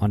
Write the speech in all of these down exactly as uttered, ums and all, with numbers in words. On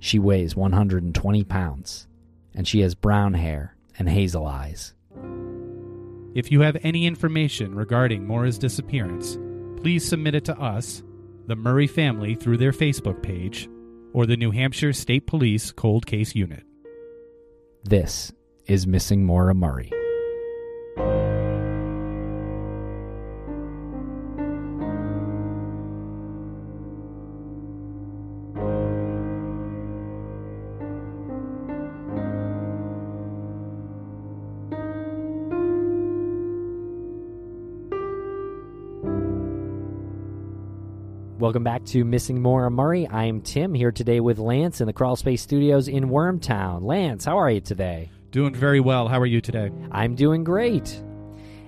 She weighs one hundred twenty pounds, and she has brown hair and hazel eyes. If you have any information regarding Maura's disappearance, please submit it to us, the Murray family, through their Facebook page, or the New Hampshire State Police Cold Case Unit. This is Missing Maura Murray. Welcome back to Missing Maura Murray. I am Tim, here today with Lance in the Crawl Space Studios in Wormtown. Lance, how are you today? Doing very well. How are you today? I'm doing great.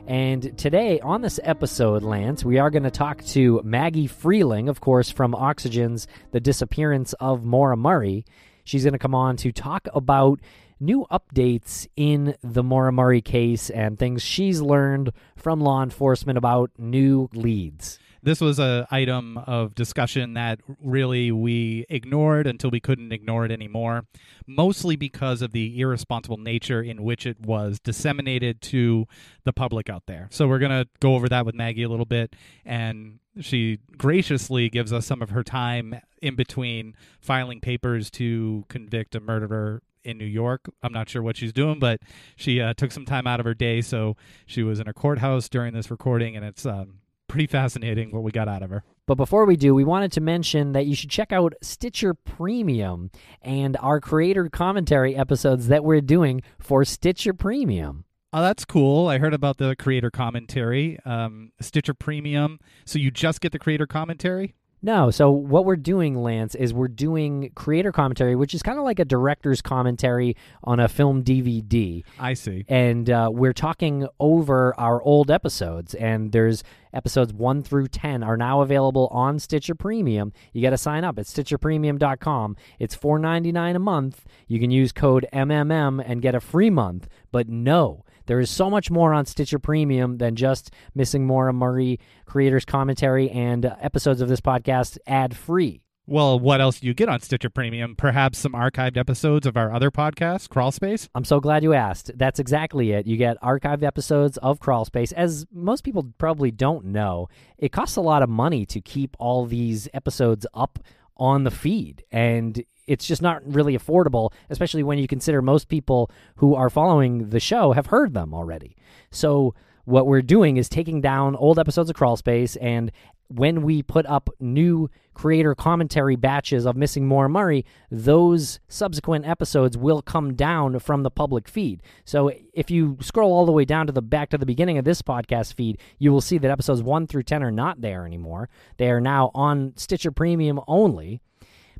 And today, on this episode, Lance, we are going to talk to Maggie Freeling, of course, from Oxygen's The Disappearance of Maura Murray. She's going to come on to talk about new updates in the Maura Murray case and things she's learned from law enforcement about new leads. This was an item of discussion that really we ignored until we couldn't ignore it anymore, mostly because of the irresponsible nature in which it was disseminated to the public out there. So we're going to go over that with Maggie a little bit, and she graciously gives us some of her time in between filing papers to convict a murderer in New York. I'm not sure what she's doing, but she uh, took some time out of her day, so she was in a courthouse during this recording, and it's... Um, pretty fascinating what we got out of her. But before we do, we wanted to mention that you should check out Stitcher Premium and our creator commentary episodes that we're doing for Stitcher Premium. Oh, that's cool. I heard about the creator commentary, um, Stitcher Premium. So you just get the creator commentary? No. So what we're doing, Lance, is we're doing creator commentary, which is kind of like a director's commentary on a film D V D. I see. And uh, we're talking over our old episodes, and there's episodes one through ten are now available on Stitcher Premium. You got to sign up. It's Stitcher Premium dot com. It's four ninety-nine a month. You can use code M M M and get a free month, but no. There is so much more on Stitcher Premium than just Missing Maura Murray, creators' commentary, and uh, episodes of this podcast ad-free. Well, what else do you get on Stitcher Premium? Perhaps some archived episodes of our other podcast, Crawl Space? I'm so glad you asked. That's exactly it. You get archived episodes of Crawl Space. As most people probably don't know, it costs a lot of money to keep all these episodes up on the feed, and it's just not really affordable, especially when you consider most people who are following the show have heard them already. So what we're doing is taking down old episodes of Crawl Space, and when we put up new creator commentary batches of Missing Maura Murray, those subsequent episodes will come down from the public feed. So if you scroll all the way down to the back to the beginning of this podcast feed, you will see that episodes one through ten are not there anymore. They are now on Stitcher Premium only.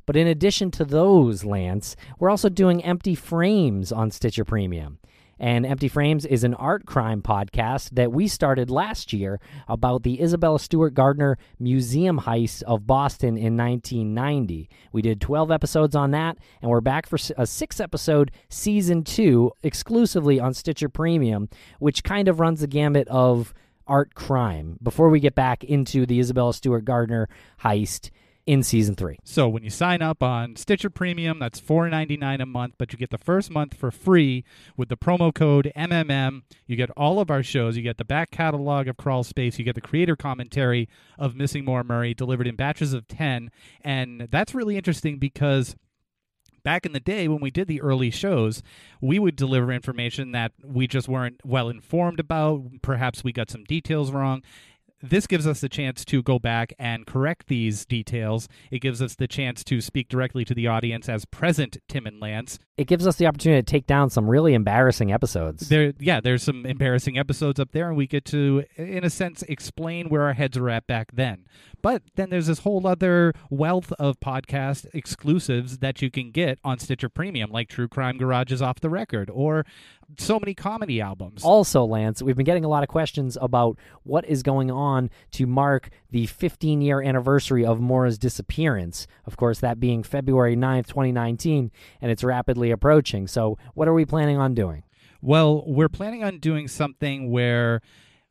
But in addition to those, Lance, we're also doing Empty Frames on Stitcher Premium. And Empty Frames is an art crime podcast that we started last year about the Isabella Stewart Gardner Museum heist of Boston in nineteen ninety. We did twelve episodes on that, and we're back for a six-episode season two exclusively on Stitcher Premium, which kind of runs the gamut of art crime before we get back into the Isabella Stewart Gardner heist in season three. So when you sign up on Stitcher Premium, that's four dollars and ninety-nine cents a month, but you get the first month for free with the promo code M M M. You get all of our shows. You get the back catalog of Crawl Space. You get the creator commentary of Missing Maura Murray delivered in batches of ten. And that's really interesting because back in the day when we did the early shows, we would deliver information that we just weren't well informed about. Perhaps we got some details wrong. This gives us the chance to go back and correct these details. It gives us the chance to speak directly to the audience as present Tim and Lance. It gives us the opportunity to take down some really embarrassing episodes. There, yeah, there's some embarrassing episodes up there, and we get to, in a sense, explain where our heads were at back then. But then there's this whole other wealth of podcast exclusives that you can get on Stitcher Premium, like True Crime Garage's Off the Record, or so many comedy albums. Also, Lance, we've been getting a lot of questions about what is going on to mark the fifteen-year anniversary of Maura's disappearance. Of course, that being February ninth, twenty nineteen, and it's rapidly approaching. So what are we planning on doing? Well, we're planning on doing something where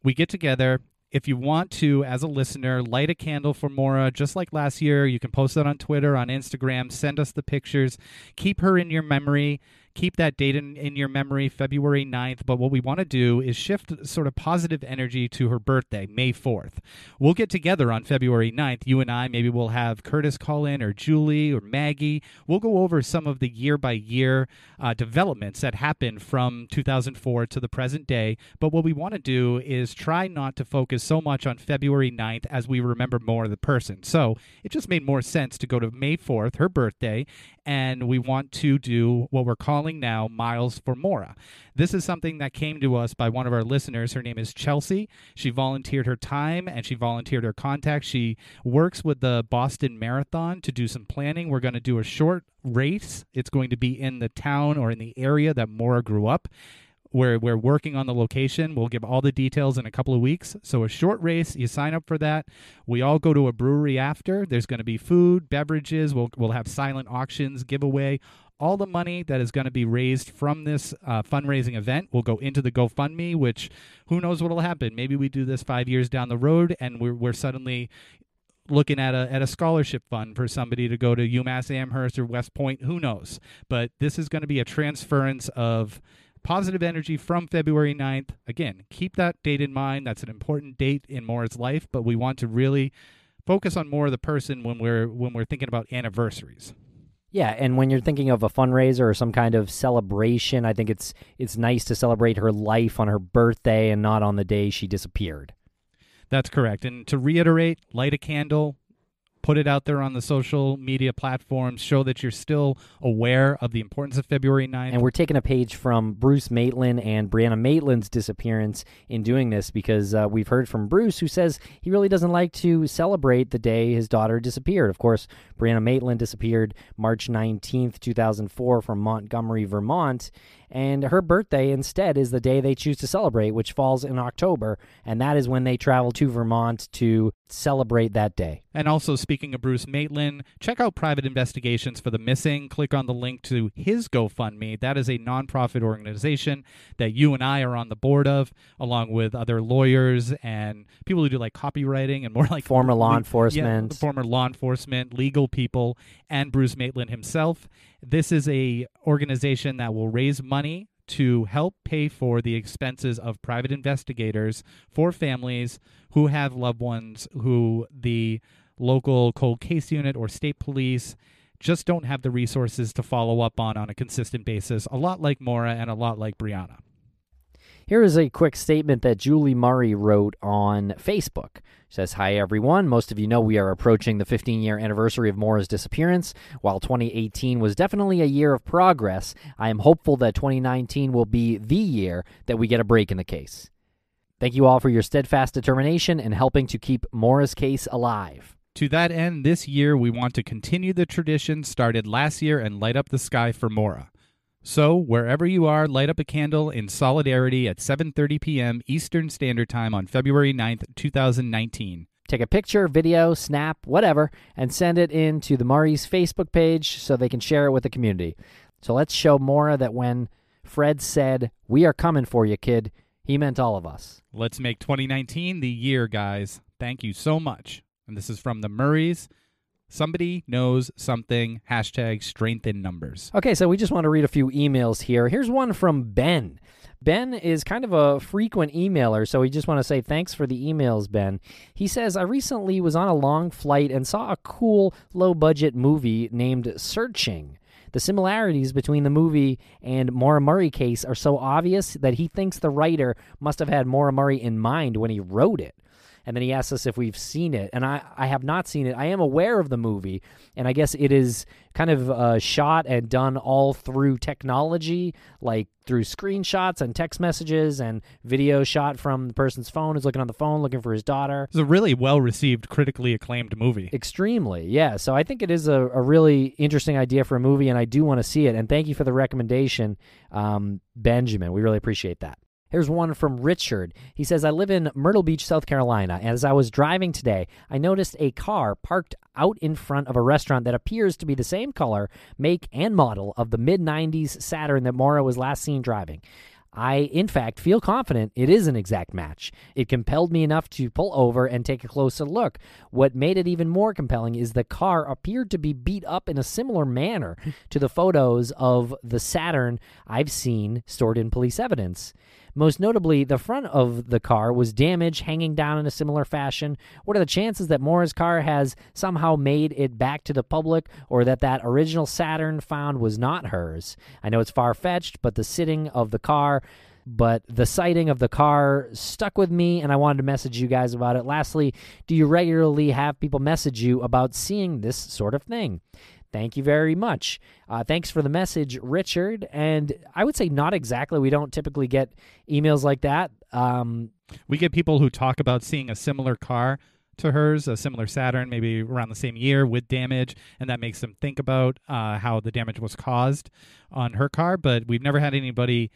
we get together. If you want to, as a listener, light a candle for Maura, just like last year, you can post that on Twitter, on Instagram, send us the pictures, keep her in your memory, keep that date in, in your memory, February ninth. But what we want to do is shift sort of positive energy to her birthday, May fourth. We'll get together on February ninth, you and I. Maybe we'll have Curtis call in, or Julie, or Maggie. We'll go over some of the year-by-year uh, developments that happened from two thousand four to the present day. But what we want to do is try not to focus so much on February ninth as we remember more of the person. So it just made more sense to go to May fourth, her birthday, and we want to do what we're calling now Miles for Maura. This is something that came to us by one of our listeners. Her name is Chelsea. She volunteered her time and she volunteered her contacts. She works with the Boston Marathon to do some planning. We're going to do a short race. It's going to be in the town or in the area that Maura grew up. We're, we're working on the location. We'll give all the details in a couple of weeks. So a short race, you sign up for that. We all go to a brewery after. There's going to be food, beverages. We'll, we'll have silent auctions, giveaway. All the money that is going to be raised from this uh, fundraising event will go into the GoFundMe, which who knows what will happen. Maybe we do this five years down the road and we're, we're suddenly looking at a, at a scholarship fund for somebody to go to UMass Amherst or West Point. Who knows? But this is going to be a transference of positive energy from February ninth. Again, keep that date in mind. That's an important date in Maura's life, but we want to really focus on Maura the person when we're when we're thinking about anniversaries. Yeah, and when you're thinking of a fundraiser or some kind of celebration, I think it's it's nice to celebrate her life on her birthday and not on the day she disappeared. That's correct. And to reiterate, light a candle, put it out there on the social media platforms, show that you're still aware of the importance of February ninth. And we're taking a page from Bruce Maitland and Brianna Maitland's disappearance in doing this because uh, we've heard from Bruce, who says he really doesn't like to celebrate the day his daughter disappeared. Of course, Brianna Maitland disappeared March nineteenth, two thousand four from Montgomery, Vermont, and her birthday instead is the day they choose to celebrate, which falls in October, and that is when they travel to Vermont to celebrate that day. And also, speaking of Bruce Maitland, check out Private Investigations for the Missing. Click on the link to his GoFundMe. That is a nonprofit organization that you and I are on the board of, along with other lawyers and people who do like copywriting and more like former law le- enforcement, yeah, former law enforcement, legal people, and Bruce Maitland himself. This is a organization that will raise money to help pay for the expenses of private investigators for families who have loved ones who the local cold case unit or state police just don't have the resources to follow up on on a consistent basis, a lot like Maura and a lot like Brianna. Here is a quick statement that Julie Murray wrote on Facebook. She says, "Hi, everyone. Most of you know we are approaching the fifteen-year anniversary of Maura's disappearance. While twenty eighteen was definitely a year of progress, I am hopeful that twenty nineteen will be the year that we get a break in the case. Thank you all for your steadfast determination and helping to keep Maura's case alive. To that end, this year we want to continue the tradition started last year and light up the sky for Maura. So, wherever you are, light up a candle in solidarity at seven thirty p.m. Eastern Standard Time on February ninth, twenty nineteen. Take a picture, video, snap, whatever, and send it in to the Murray's Facebook page so they can share it with the community. So let's show Maura that when Fred said, 'We are coming for you, kid,' he meant all of us. Let's make twenty nineteen the year, guys. Thank you so much." And this is from the Murrays. Somebody knows something, hashtag strength in numbers. Okay, so we just want to read a few emails here. Here's one from Ben. Ben is kind of a frequent emailer, so we just want to say thanks for the emails, Ben. He says, "I recently was on a long flight and saw a cool, low-budget movie named Searching. The similarities between the movie and Maura Murray case are so obvious that he thinks the writer must have had Maura Murray in mind when he wrote it." And then he asks us if we've seen it. And I, I have not seen it. I am aware of the movie. And I guess it is kind of uh, shot and done all through technology, like through screenshots and text messages and video shot from the person's phone who's looking on the phone, looking for his daughter. It's a really well-received, critically acclaimed movie. Extremely, yeah. So I think it is a, a really interesting idea for a movie, and I do want to see it. And thank you for the recommendation, um, Benjamin. We really appreciate that. Here's one from Richard. He says, "I live in Myrtle Beach, South Carolina. As I was driving today, I noticed a car parked out in front of a restaurant that appears to be the same color, make, and model of the mid nineties Saturn that Maura was last seen driving. I, in fact, feel confident it is an exact match. It compelled me enough to pull over and take a closer look. What made it even more compelling is the car appeared to be beat up in a similar manner to the photos of the Saturn I've seen stored in police evidence. Most notably, the front of the car was damaged, hanging down in a similar fashion. What are the chances that Maura's car has somehow made it back to the public, or that that original Saturn found was not hers? I know it's far-fetched, but the sitting of the car, but the sighting of the car stuck with me, and I wanted to message you guys about it. Lastly, do you regularly have people message you about seeing this sort of thing? Thank you very much." Uh, thanks for the message, Richard. And I would say not exactly. We don't typically get emails like that. Um, we get people who talk about seeing a similar car to hers, a similar Saturn, maybe around the same year with damage, and that makes them think about uh, how the damage was caused on her car. But we've never had anybody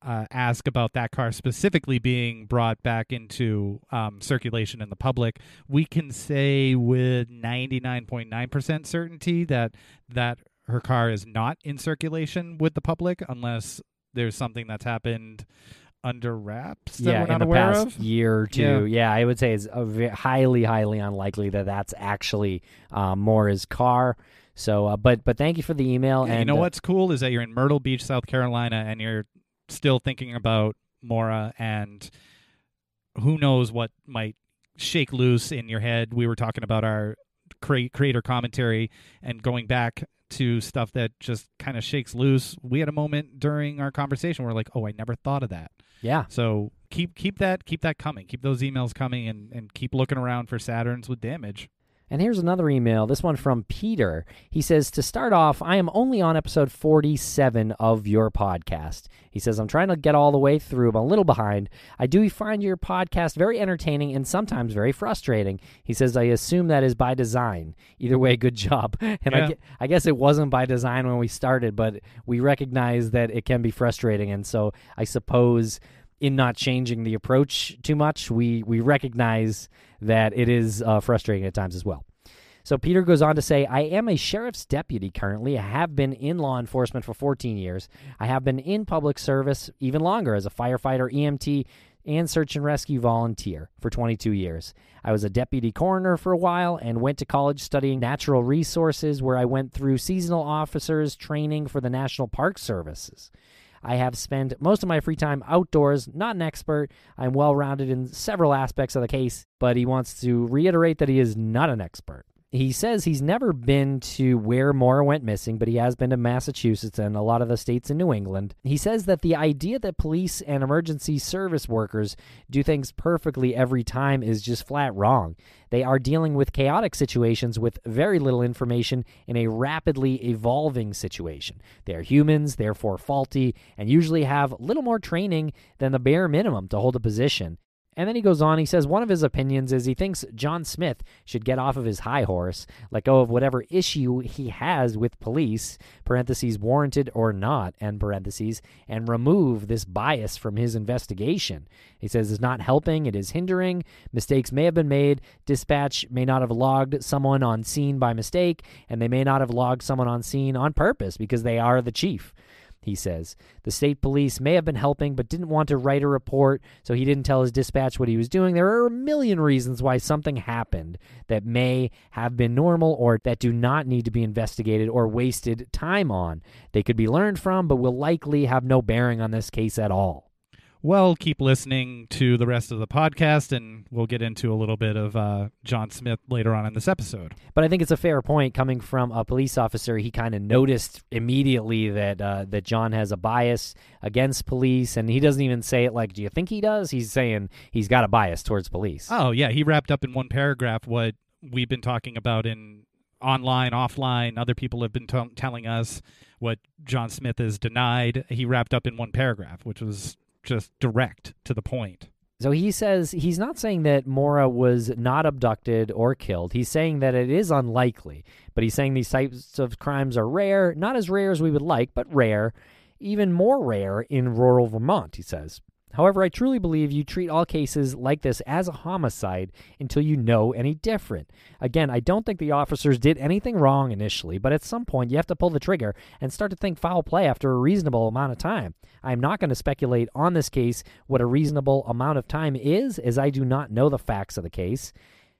uh, ask about that car specifically being brought back into um, circulation in the public. We can say with ninety-nine point nine percent certainty that that her car is not in circulation with the public unless there's something that's happened under wraps that yeah, we're not aware of. Yeah, in the past year or two. Yeah. yeah, I would say it's highly, highly unlikely that that's actually uh, Maura's car. So, uh, but but thank you for the email. Yeah, and you know uh, what's cool is that you're in Myrtle Beach, South Carolina, and you're still thinking about Maura, and who knows what might shake loose in your head. We were talking about our cre- creator commentary and going back to stuff that just kind of shakes loose. We had a moment during our conversation where we're like, oh, I never thought of that. Yeah. So keep keep that keep that coming. Keep those emails coming, and, and keep looking around for Saturns with damage. And here's another email, this one from Peter. He says, "To start off, I am only on episode forty-seven of your podcast." He says, "I'm trying to get all the way through. I'm a little behind. I do find your podcast very entertaining and sometimes very frustrating." He says, "I assume that is by design. Either way, good job." And yeah. I guess it wasn't by design when we started, but we recognize that it can be frustrating. And so I suppose in not changing the approach too much, we, we recognize that it is uh, frustrating at times as well. So Peter goes on to say, "I am a sheriff's deputy currently. I have been in law enforcement for fourteen years. I have been in public service even longer as a firefighter, E M T, and search and rescue volunteer for twenty-two years. I was a deputy coroner for a while and went to college studying natural resources, where I went through seasonal officers training for the National Park Services. I have spent most of my free time outdoors, not an expert. I'm well-rounded in several aspects of the case," but he wants to reiterate that he is not an expert. he says he's never been to where Maura went missing, but he has been to Massachusetts and a lot of the states in New England. He says that the idea that police and emergency service workers do things perfectly every time is just flat wrong. They are dealing with chaotic situations with very little information in a rapidly evolving situation. They're humans, therefore faulty, and usually have little more training than the bare minimum to hold a position. And then he goes on, he says one of his opinions is he thinks John Smith should get off of his high horse, let go of whatever issue he has with police, parentheses, warranted or not, end parentheses, and remove this bias from his investigation. He says it's not helping, it is hindering, mistakes may have been made, dispatch may not have logged someone on scene by mistake, and they may not have logged someone on scene on purpose because they are the chief. He says, the state police may have been helping but didn't want to write a report, so he didn't tell his dispatch what he was doing. There are a million reasons why something happened that may have been normal or that do not need to be investigated or wasted time on. They could be learned from, but will likely have no bearing on this case at all. Well, keep listening to the rest of the podcast, and we'll get into a little bit of uh, John Smith later on in this episode. But I think it's a fair point coming from a police officer. He kind of noticed immediately that uh, that John has a bias against police, and he doesn't even say it like, do you think he does? He's saying he's got a bias towards police. Oh, yeah. He wrapped up in one paragraph what we've been talking about in online, offline. Other people have been t- telling us what John Smith has denied. He wrapped up in one paragraph, which was just direct to the point. So he says he's not saying that Maura was not abducted or killed. He's saying that it is unlikely, but he's saying these types of crimes are rare, not as rare as we would like, but rare, even more rare in rural Vermont, he says. However, I truly believe you treat all cases like this as a homicide until you know any different. Again, I don't think the officers did anything wrong initially, but at some point you have to pull the trigger and start to think foul play after a reasonable amount of time. I'm not going to speculate on this case what a reasonable amount of time is, as I do not know the facts of the case.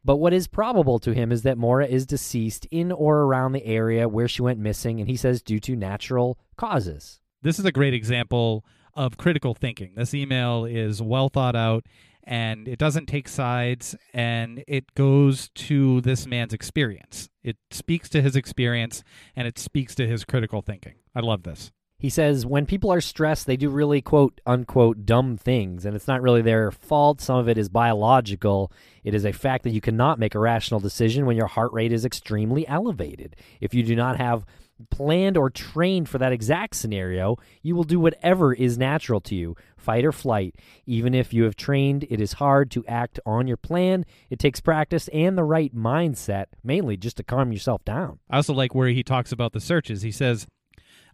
But what is probable to him is that Maura is deceased in or around the area where she went missing, and he says due to natural causes. This is a great example of critical thinking. This email is well thought out, and it doesn't take sides, and it goes to this man's experience. It speaks to his experience, and it speaks to his critical thinking. I love this. He says, when people are stressed, they do really, quote, unquote, dumb things, and it's not really their fault. Some of it is biological. It is a fact that you cannot make a rational decision when your heart rate is extremely elevated. If you do not have planned or trained for that exact scenario, you will do whatever is natural to you, fight or flight. Even if you have trained, it is hard to act on your plan. It takes practice and the right mindset, mainly just to calm yourself down. I also like where he talks about the searches. He says,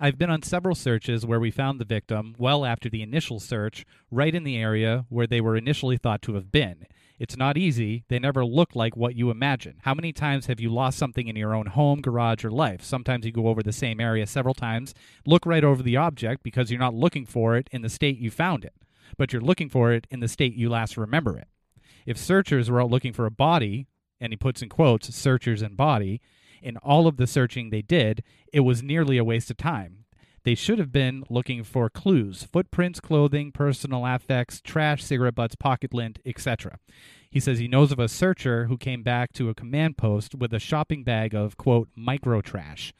I've been on several searches where we found the victim well after the initial search, right in the area where they were initially thought to have been. It's not easy. They never look like what you imagine. How many times have you lost something in your own home, garage, or life? Sometimes you go over the same area several times, look right over the object because you're not looking for it in the state you found it, but you're looking for it in the state you last remember it. If searchers were out looking for a body, and he puts in quotes, searchers and body, in all of the searching they did, it was nearly a waste of time. They should have been looking for clues, footprints, clothing, personal affects, trash, cigarette butts, pocket lint, et cetera. He says he knows of a searcher who came back to a command post with a shopping bag of, quote, micro trash.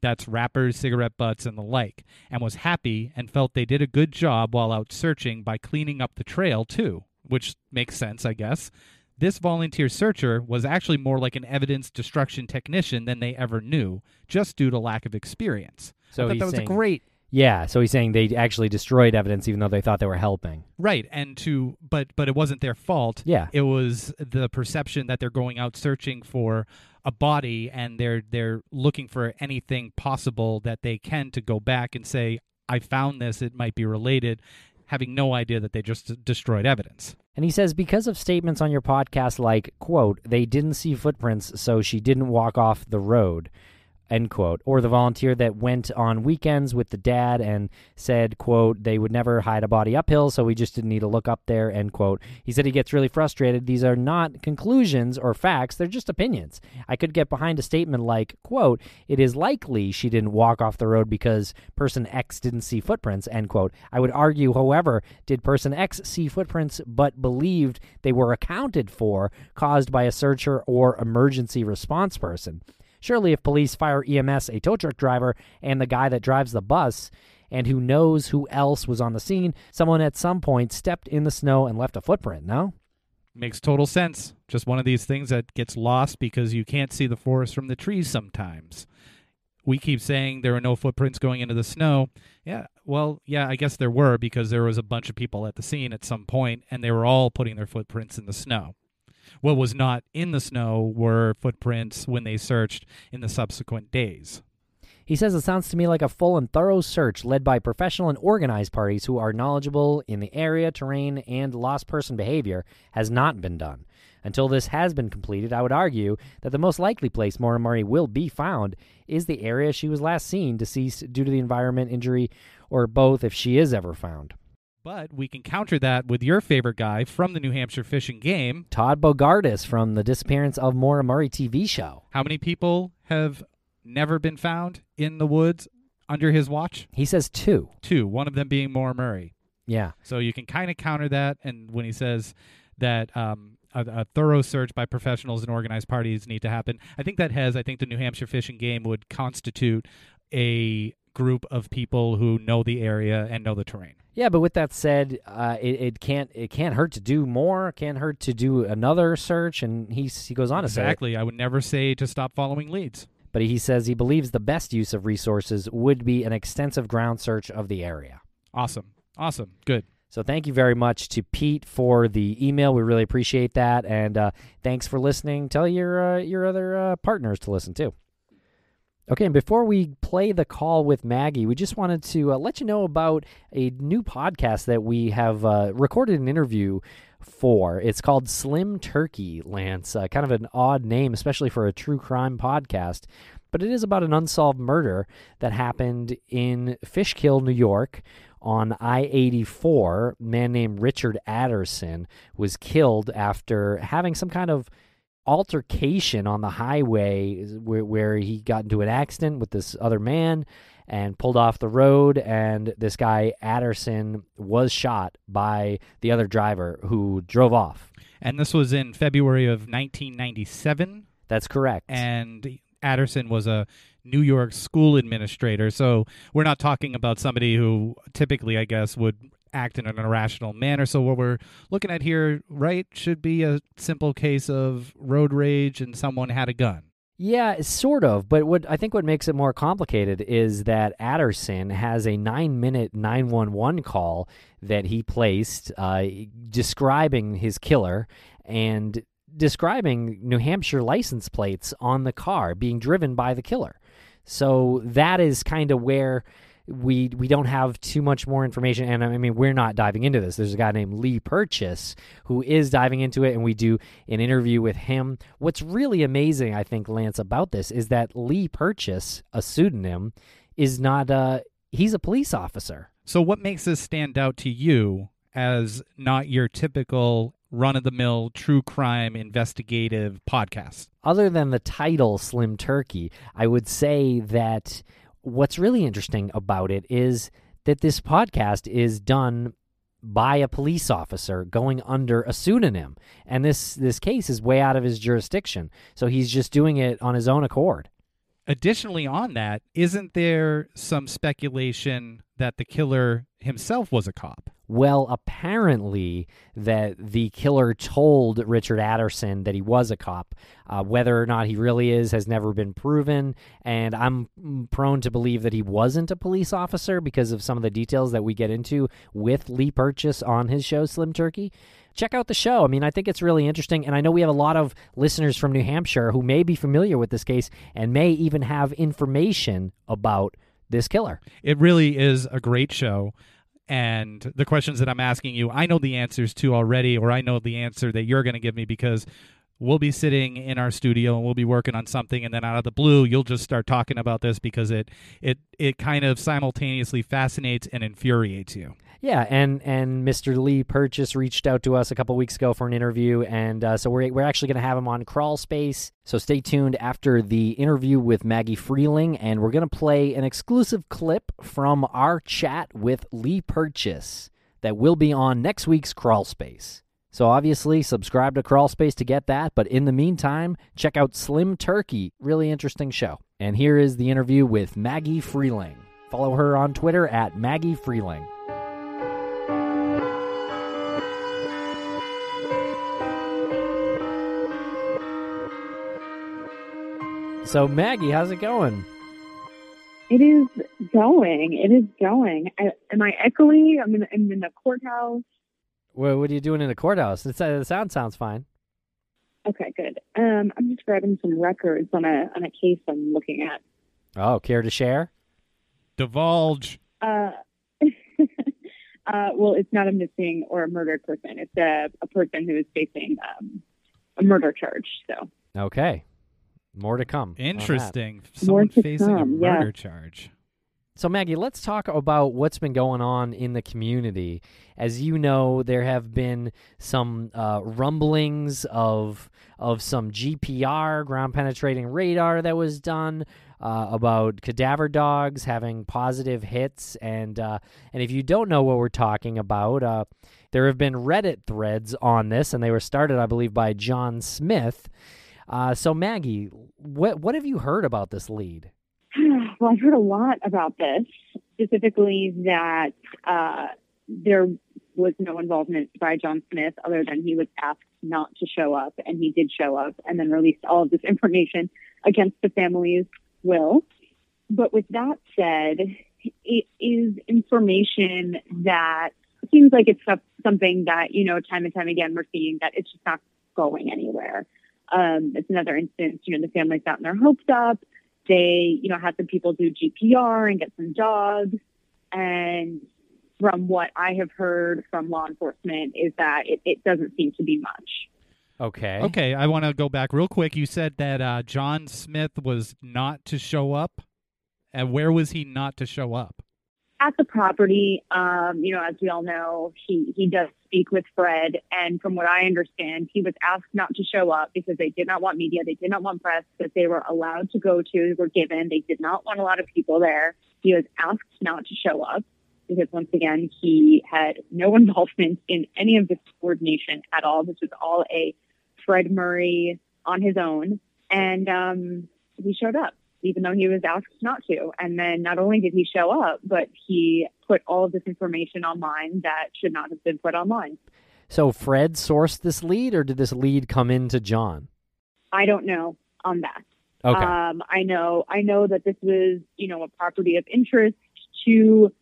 That's wrappers, cigarette butts, and the like, and was happy and felt they did a good job while out searching by cleaning up the trail, too, which makes sense, I guess. This volunteer searcher was actually more like an evidence destruction technician than they ever knew, just due to lack of experience. So I thought that was saying, a great... Yeah, so he's saying they actually destroyed evidence even though they thought they were helping. Right, and to but but it wasn't their fault. Yeah. It was the perception that they're going out searching for a body, and they're they're looking for anything possible that they can to go back and say, I found this, it might be related, having no idea that they just destroyed evidence. And he says, because of statements on your podcast like, quote, they didn't see footprints, so she didn't walk off the road. end quote. Or the volunteer that went on weekends with the dad and said, quote, they would never hide a body uphill, so we just didn't need to look up there, end quote. He said he gets really frustrated. These are not conclusions or facts. They're just opinions. I could get behind a statement like, quote, it is likely she didn't walk off the road because person X didn't see footprints, end quote. I would argue, however, did person X see footprints but believed they were accounted for, caused by a searcher or emergency response person? Surely if police, fire, E M S, a tow truck driver, and the guy that drives the bus, and who knows who else was on the scene, someone at some point stepped in the snow and left a footprint, no? Makes total sense. Just one of these things that gets lost because you can't see the forest from the trees sometimes. We keep saying there are no footprints going into the snow. Yeah, well, yeah, I guess there were, because there was a bunch of people at the scene at some point, and they were all putting their footprints in the snow. What was not in the snow were footprints when they searched in the subsequent days. He says, it sounds to me like a full and thorough search led by professional and organized parties who are knowledgeable in the area, terrain, and lost person behavior has not been done. Until this has been completed, I would argue that the most likely place Maura Murray will be found is the area she was last seen, deceased due to the environment, injury, or both, if she is ever found. But we can counter that with your favorite guy from the New Hampshire Fish and Game, Todd Bogartis from The Disappearance of Maura Murray T V show. How many people have never been found in the woods under his watch? He says two. Two, one of them being Maura Murray. Yeah. So you can kind of counter that, and when he says that um, a, a thorough search by professionals and organized parties need to happen, I think that has, I think the New Hampshire Fish and Game would constitute a group of people who know the area and know the terrain. Yeah, but with that said, uh, it, it can't it can't hurt to do more. Can't hurt to do another search, and he he goes on to say exactly. I would never say to stop following leads. But he says he believes the best use of resources would be an extensive ground search of the area. Awesome, awesome, good. So thank you very much to Pete for the email. We really appreciate that, and uh, thanks for listening. Tell your uh, your other uh, partners to listen too. Okay, and before we play the call with Maggie, we just wanted to uh, let you know about a new podcast that we have uh, recorded an interview for. It's called Slim Turkey, Lance, uh, kind of an odd name, especially for a true crime podcast. But it is about an unsolved murder that happened in Fishkill, New York, on I eighty-four. A man named Richard Anderson was killed after having some kind of altercation on the highway where, where he got into an accident with this other man and pulled off the road, and this guy Anderson was shot by the other driver who drove off. And this was in February of nineteen ninety-seven. That's correct. And Anderson was a New York school administrator, so we're not talking about somebody who typically, I guess, would act in an irrational manner. So what we're looking at here, right, should be a simple case of road rage and someone had a gun. Yeah, sort of. But what I think what makes it more complicated is that Anderson has a nine-minute nine one one call that he placed uh, describing his killer and describing New Hampshire license plates on the car being driven by the killer. So that is kind of where We we don't have too much more information, and I mean, we're not diving into this. There's a guy named Lee Purchase who is diving into it, and we do an interview with him. What's really amazing, I think, Lance, about this is that Lee Purchase, a pseudonym, is not a, he's a police officer. So what makes this stand out to you as not your typical run-of-the-mill, true crime, investigative podcast? Other than the title, Slim Turkey, I would say that what's really interesting about it is that this podcast is done by a police officer going under a pseudonym. And this, this case is way out of his jurisdiction. So he's just doing it on his own accord. Additionally on that, isn't there some speculation that the killer himself was a cop? Well, apparently that the killer told Richard Anderson that he was a cop. Uh, whether or not he really is has never been proven, and I'm prone to believe that he wasn't a police officer because of some of the details that we get into with Lee Purchase on his show, Slim Turkey. Check out the show. I mean, I think it's really interesting, and I know we have a lot of listeners from New Hampshire who may be familiar with this case and may even have information about this killer. It really is a great show. And the questions that I'm asking you, I know the answers to already, or I know the answer that you're going to give me because we'll be sitting in our studio and we'll be working on something, and then out of the blue, you'll just start talking about this because it it it kind of simultaneously fascinates and infuriates you. Yeah, and and Mister Lee Purchase reached out to us a couple weeks ago for an interview, and uh, so we're we're actually going to have him on Crawl Space. So stay tuned after the interview with Maggie Freeling, and we're going to play an exclusive clip from our chat with Lee Purchase that will be on next week's Crawl Space. So obviously, subscribe to Crawl Space to get that, but in the meantime, check out Slim Turkey. Really interesting show. And here is the interview with Maggie Freeling. Follow her on Twitter at Maggie Freeling. So Maggie, how's it going? It is going. It is going. I, am I echoey? I'm in, I'm in the courthouse. Well, what are you doing in the courthouse? It's, uh, the sound sounds fine. Okay, good. Um, I'm just grabbing some records on a on a case I'm looking at. Oh, care to share? Divulge. Uh, uh, well, it's not a missing or a murdered person. It's a a person who is facing um, a murder charge. So okay. More to come. Interesting. Someone facing come, a murder yeah. charge. So, Maggie, let's talk about what's been going on in the community. As you know, there have been some uh, rumblings of of some G P R, ground-penetrating radar, that was done uh, about cadaver dogs having positive hits. And uh, and if you don't know what we're talking about, uh, there have been Reddit threads on this, and they were started, I believe, by John Smith. Uh, so, Maggie, what what have you heard about this lead? Well, I've heard a lot about this, specifically that uh, there was no involvement by John Smith other than he was asked not to show up, and he did show up and then released all of this information against the family's will. But with that said, it is information that seems like it's something that, you know, time and time again we're seeing that it's just not going anywhere. Um, it's another instance, you know, the family's gotten their hopes up. They, you know, had some people do G P R and get some dogs. And from what I have heard from law enforcement is that it, it doesn't seem to be much. Okay. Okay. I want to go back real quick. You said that uh, John Smith was not to show up. And where was he not to show up? At the property. Um, you know, as we all know, he, he does speak with Fred. And from what I understand, he was asked not to show up because they did not want media. They did not want press that they were allowed to go to, were given. They did not want a lot of people there. He was asked not to show up because, once again, he had no involvement in any of this coordination at all. This was all a Fred Murray on his own. And um, he showed up, even though he was asked not to. And then not only did he show up, but he put all of this information online that should not have been put online. So Fred sourced this lead, or did this lead come into John? I don't know on that. Okay. Um, I know I know that this was, you know, a property of interest to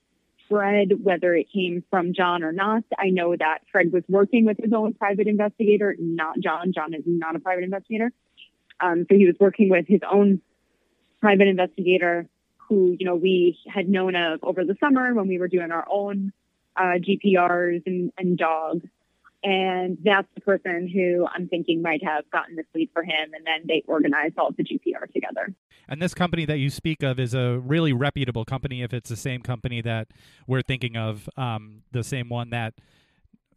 Fred, whether it came from John or not. I know that Fred was working with his own private investigator, not John. John is not a private investigator. Um, so he was working with his own private investigator who, you know, we had known of over the summer when we were doing our own uh, G P Rs and, and dogs. And that's the person who I'm thinking might have gotten this lead for him. And then they organized all of the G P R together. And this company that you speak of is a really reputable company, if it's the same company that we're thinking of, um, the same one that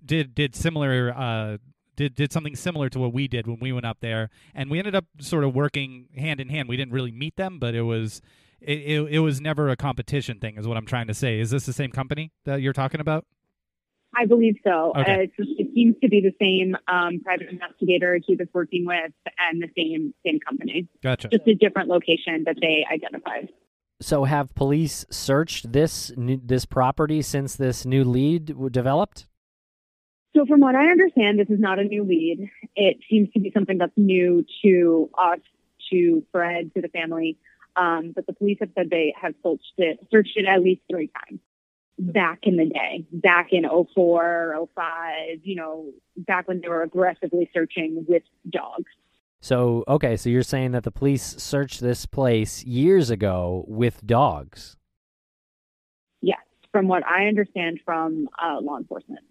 did, did similar uh Did did something similar to what we did when we went up there, and we ended up sort of working hand in hand. We didn't really meet them, but it was it, it it was never a competition thing, is what I'm trying to say. Is this the same company that you're talking about? I believe so. Okay. Uh, it, it seems to be the same um, private investigator he was working with, and the same same company. Gotcha. Just a different location that they identified. So, have police searched this new, this property since this new lead developed? So from what I understand, this is not a new lead. It seems to be something that's new to us, to Fred, to the family. Um, but the police have said they have searched it, searched it at least three times back in the day, back in oh four, oh five, you know, back when they were aggressively searching with dogs. So, okay, so you're saying that the police searched this place years ago with dogs? Yes, from what I understand from uh, law enforcement.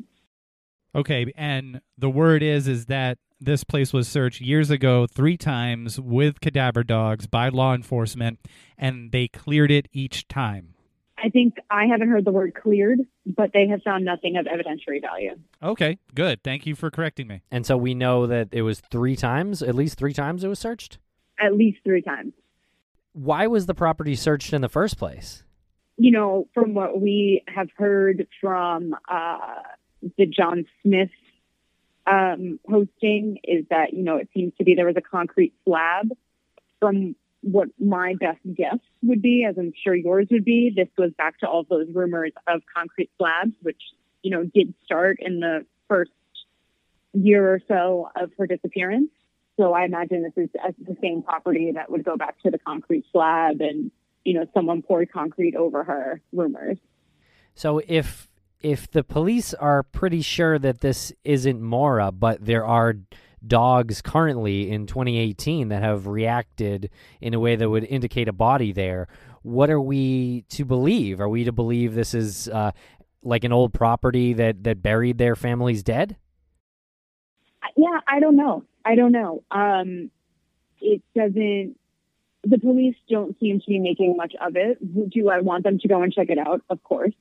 Okay, and the word is is that this place was searched years ago three times with cadaver dogs by law enforcement, and they cleared it each time. I think I haven't heard the word cleared, but they have found nothing of evidentiary value. Okay, good. Thank you for correcting me. And so we know that it was three times, at least three times it was searched? At least three times. Why was the property searched in the first place? You know, from what we have heard from uh, the John Smith um, posting is that, you know, it seems to be there was a concrete slab from what my best guess would be, as I'm sure yours would be. This goes back to all those rumors of concrete slabs, which, you know, did start in the first year or so of her disappearance. So I imagine this is the same property that would go back to the concrete slab and, you know, someone poured concrete over her rumors. So if if the police are pretty sure that this isn't Maura, but there are dogs currently in twenty eighteen that have reacted in a way that would indicate a body there, what are we to believe? Are we to believe this is uh, like an old property that, that buried their family's dead? Yeah, I don't know. I don't know. Um, it doesn't, the police don't seem to be making much of it. Do I want them to go and check it out? Of course.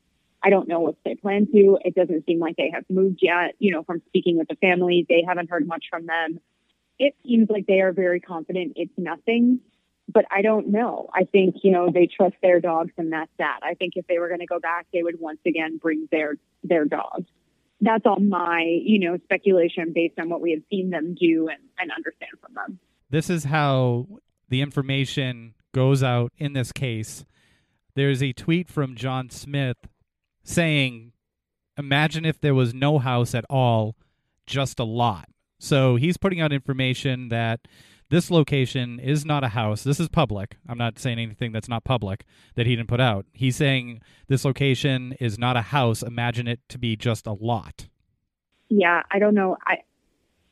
I don't know what they plan to. It doesn't seem like they have moved yet. You know, from speaking with the family, they haven't heard much from them. It seems like they are very confident it's nothing, but I don't know. I think, you know, they trust their dogs and that's that. I think if they were going to go back, they would once again bring their, their dogs. That's all my, you know, speculation based on what we have seen them do and, and understand from them. This is how the information goes out in this case. There's a tweet from John Smith saying, imagine if there was no house at all, just a lot. So he's putting out information that this location is not a house. This is public. I'm not saying anything that's not public that he didn't put out. He's saying this location is not a house. Imagine it to be just a lot. Yeah, I don't know. I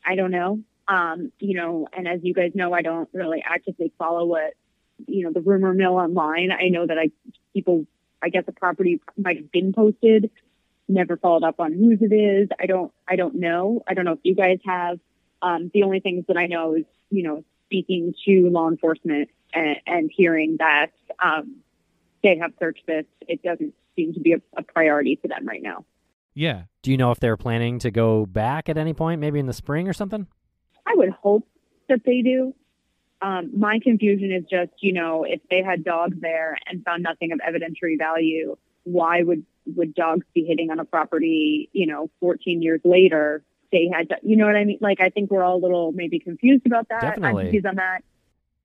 I don't know. Um, you know, and as you guys know, I don't really actively follow what, you know, the rumor mill online. I know that I people, I guess the property might have been posted, never followed up on whose it is. I don't, I don't know. I don't know if you guys have. Um, the only things that I know is, you know, speaking to law enforcement and, and hearing that um, they have searched this. It doesn't seem to be a, a priority to them right now. Yeah. Do you know if they're planning to go back at any point, maybe in the spring or something? I would hope that they do. Um, my confusion is just, you know, if they had dogs there and found nothing of evidentiary value, why would, would dogs be hitting on a property, you know, fourteen years later? They had, to, you know what I mean? Like, I think we're all a little maybe confused about that. Definitely. I'm confused on that.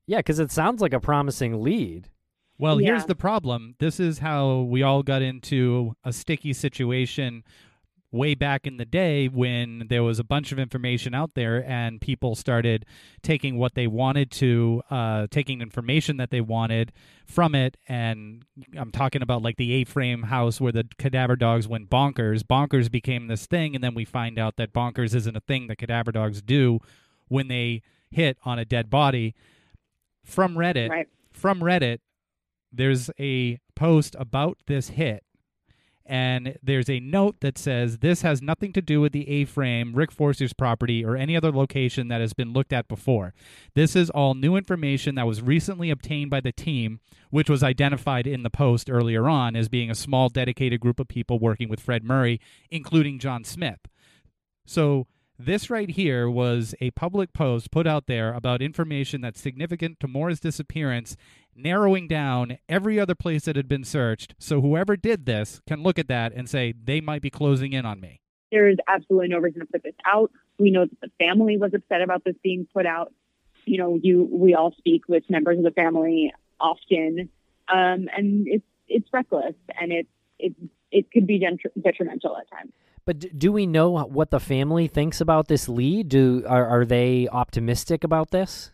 Yeah, because it sounds like a promising lead. Well, yeah. Here's the problem. This is how we all got into a sticky situation way back in the day when there was a bunch of information out there and people started taking what they wanted to, uh, taking information that they wanted from it. And I'm talking about like the A-frame house where the cadaver dogs went bonkers. Bonkers became this thing. And then we find out that bonkers isn't a thing that cadaver dogs do when they hit on a dead body. From Reddit, right. From Reddit, there's a post about this hit. And there's a note that says, this has nothing to do with the A-frame, Rick Forster's property, or any other location that has been looked at before. This is all new information that was recently obtained by the team, which was identified in the post earlier on as being a small, dedicated group of people working with Fred Murray, including John Smith. So this right here was a public post put out there about information that's significant to Maura's disappearance, narrowing down every other place that had been searched, so whoever did this can look at that and say, they might be closing in on me. There is absolutely no reason to put this out. We know that the family was upset about this being put out. You know, you we all speak with members of the family often, um, and it's it's reckless, and it, it, it could be detrimental at times. But do we know what the family thinks about this lead? Do are, are they optimistic about this?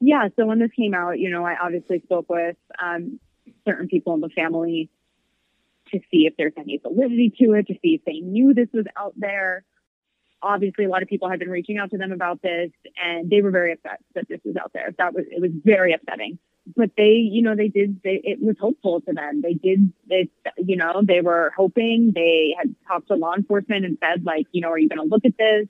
Yeah, so when this came out, you know, I obviously spoke with um, certain people in the family to see if there's any validity to it, to see if they knew this was out there. Obviously, a lot of people had been reaching out to them about this, and they were very upset that this was out there. That was it was very upsetting. But they, you know, they did. They, it was hopeful to them. They did. They, you know, they were hoping. They had talked to law enforcement and said, like, you know, are you going to look at this?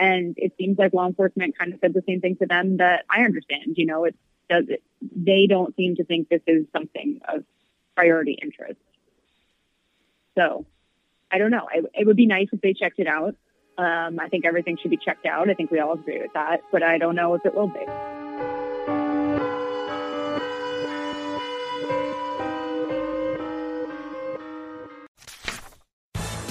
And it seems like law enforcement kind of said the same thing to them that I understand. You know, it does. It, they don't seem to think this is something of priority interest. So I don't know. It, it would be nice if they checked it out. Um, I think everything should be checked out. I think we all agree with that, but I don't know if it will be.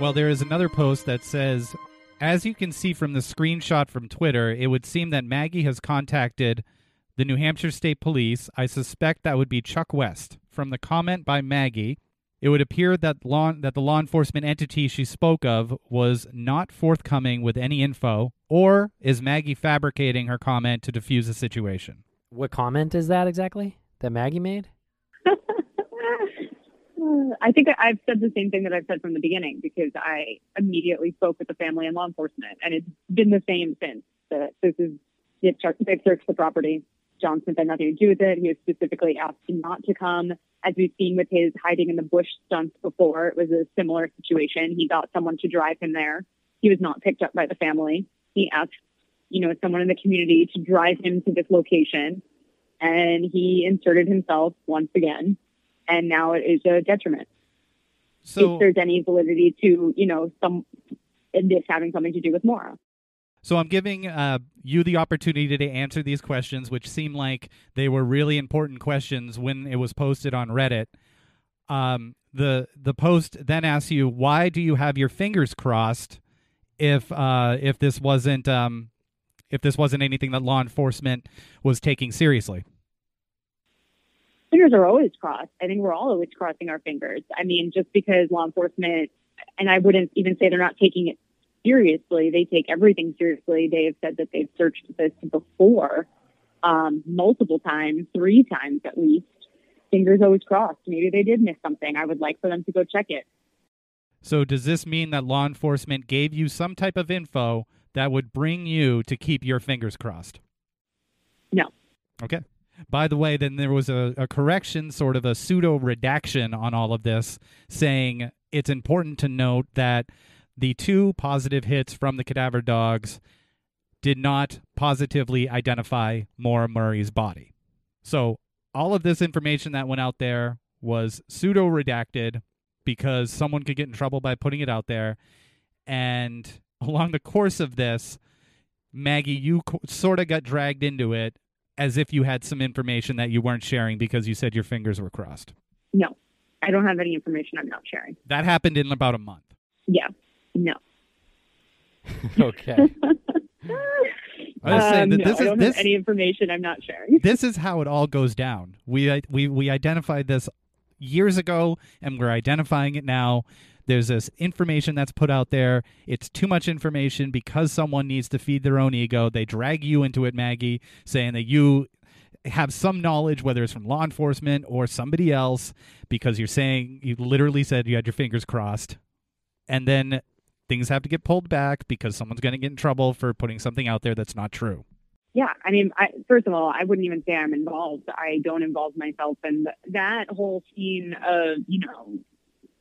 Well, there is another post that says, as you can see from the screenshot from Twitter, it would seem that Maggie has contacted the New Hampshire State Police. I suspect that would be Chuck West. From the comment by Maggie, it would appear that law, that the law enforcement entity she spoke of was not forthcoming with any info, or is Maggie fabricating her comment to defuse the situation? What comment is that exactly that Maggie made? I think I've said the same thing that I've said from the beginning, because I immediately spoke with the family and law enforcement, and it's been the same since. That this is, they've searched the property. John Smith had nothing to do with it. He was specifically asked not to come. As we've seen with his hiding in the bush stunts before, it was a similar situation. He got someone to drive him there. He was not picked up by the family. He asked, you know, someone in the community to drive him to this location, and he inserted himself once again. And now it is a detriment. So, if there's any validity to, you know, some this having something to do with Maura. So I'm giving uh, you the opportunity to answer these questions, which seem like they were really important questions when it was posted on Reddit. Um, the the post then asks you, why do you have your fingers crossed if uh, if this wasn't um, if this wasn't anything that law enforcement was taking seriously? Fingers are always crossed. I think we're all always crossing our fingers. I mean, just because law enforcement, and I wouldn't even say they're not taking it seriously. They take everything seriously. They have said that they've searched this before, um, multiple times, three times at least. Fingers always crossed. Maybe they did miss something. I would like for them to go check it. So does this mean that law enforcement gave you some type of info that would bring you to keep your fingers crossed? No. Okay. By the way, then there was a, a correction, sort of a pseudo-redaction on all of this, saying it's important to note that the two positive hits from the cadaver dogs did not positively identify Maura Murray's body. So all of this information that went out there was pseudo-redacted because someone could get in trouble by putting it out there. And along the course of this, Maggie, you co- sort of got dragged into it as if you had some information that you weren't sharing because you said your fingers were crossed. No, I don't have any information I'm not sharing. That happened in about a month. Yeah. No. Okay. I was um, saying that no, this I don't is, have this, any information I'm not sharing. This is how it all goes down. We we we identified this years ago, and we're identifying it now. There's this information that's put out there. It's too much information because someone needs to feed their own ego. They drag you into it, Maggie, saying that you have some knowledge, whether it's from law enforcement or somebody else, because you're saying, you literally said you had your fingers crossed. And then things have to get pulled back because someone's going to get in trouble for putting something out there that's not true. Yeah. I mean, I, first of all, I wouldn't even say I'm involved. I don't involve myself in th- that whole scene of, you know,